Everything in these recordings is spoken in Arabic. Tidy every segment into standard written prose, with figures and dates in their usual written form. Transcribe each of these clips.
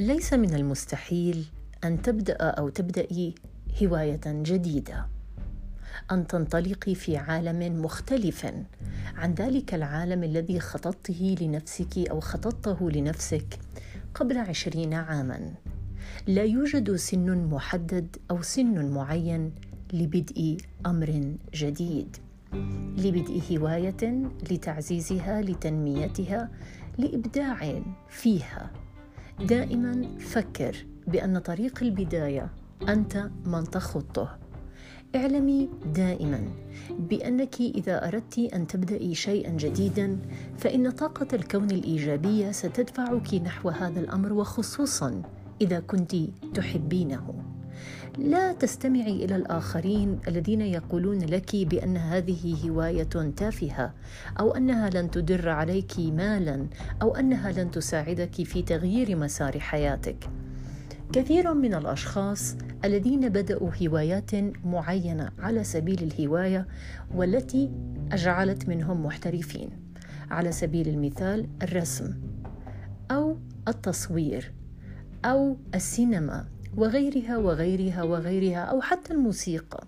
ليس من المستحيل أن تبدأ أو تبدأي هواية جديدة، أن تنطلقي في عالم مختلف عن ذلك العالم الذي خططته لنفسك أو خططته لنفسك قبل 20 عاماً. لا يوجد سن محدد أو سن معين لبدء أمر جديد، لبدء هواية، لتعزيزها، لتنميتها، لإبداع فيها. دائماً فكر بأن طريق البداية أنت من تخطه. اعلمي دائماً بأنك إذا أردت أن تبدأي شيئاً جديداً فإن طاقة الكون الإيجابية ستدفعك نحو هذا الأمر، وخصوصاً إذا كنت تحبينه. لا تستمعي إلى الآخرين الذين يقولون لك بأن هذه هواية تافهة، أو أنها لن تدر عليك مالاً، أو أنها لن تساعدك في تغيير مسار حياتك. كثير من الأشخاص الذين بدأوا هوايات معينة على سبيل الهواية والتي أجعلت منهم محترفين، على سبيل المثال الرسم أو التصوير أو السينما وغيرها وغيرها وغيرها، أو حتى الموسيقى.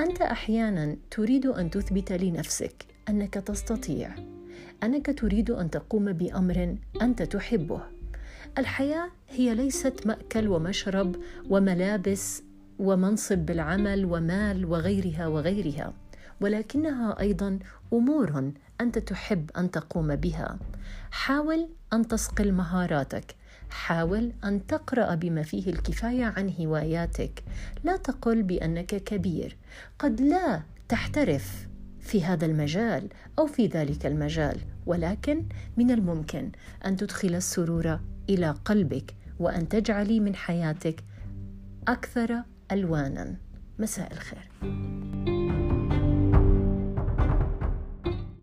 أنت أحياناً تريد أن تثبت لنفسك أنك تستطيع، أنك تريد أن تقوم بأمر أنت تحبه. الحياة هي ليست مأكل ومشرب وملابس ومنصب بالعمل ومال وغيرها وغيرها، ولكنها أيضاً أمور أنت تحب أن تقوم بها. حاول أن تصقل مهاراتك، حاول أن تقرأ بما فيه الكفاية عن هواياتك. لا تقل بأنك كبير، قد لا تحترف في هذا المجال أو في ذلك المجال، ولكن من الممكن أن تدخل السرور إلى قلبك وأن تجعلي من حياتك أكثر ألواناً. مساء الخير.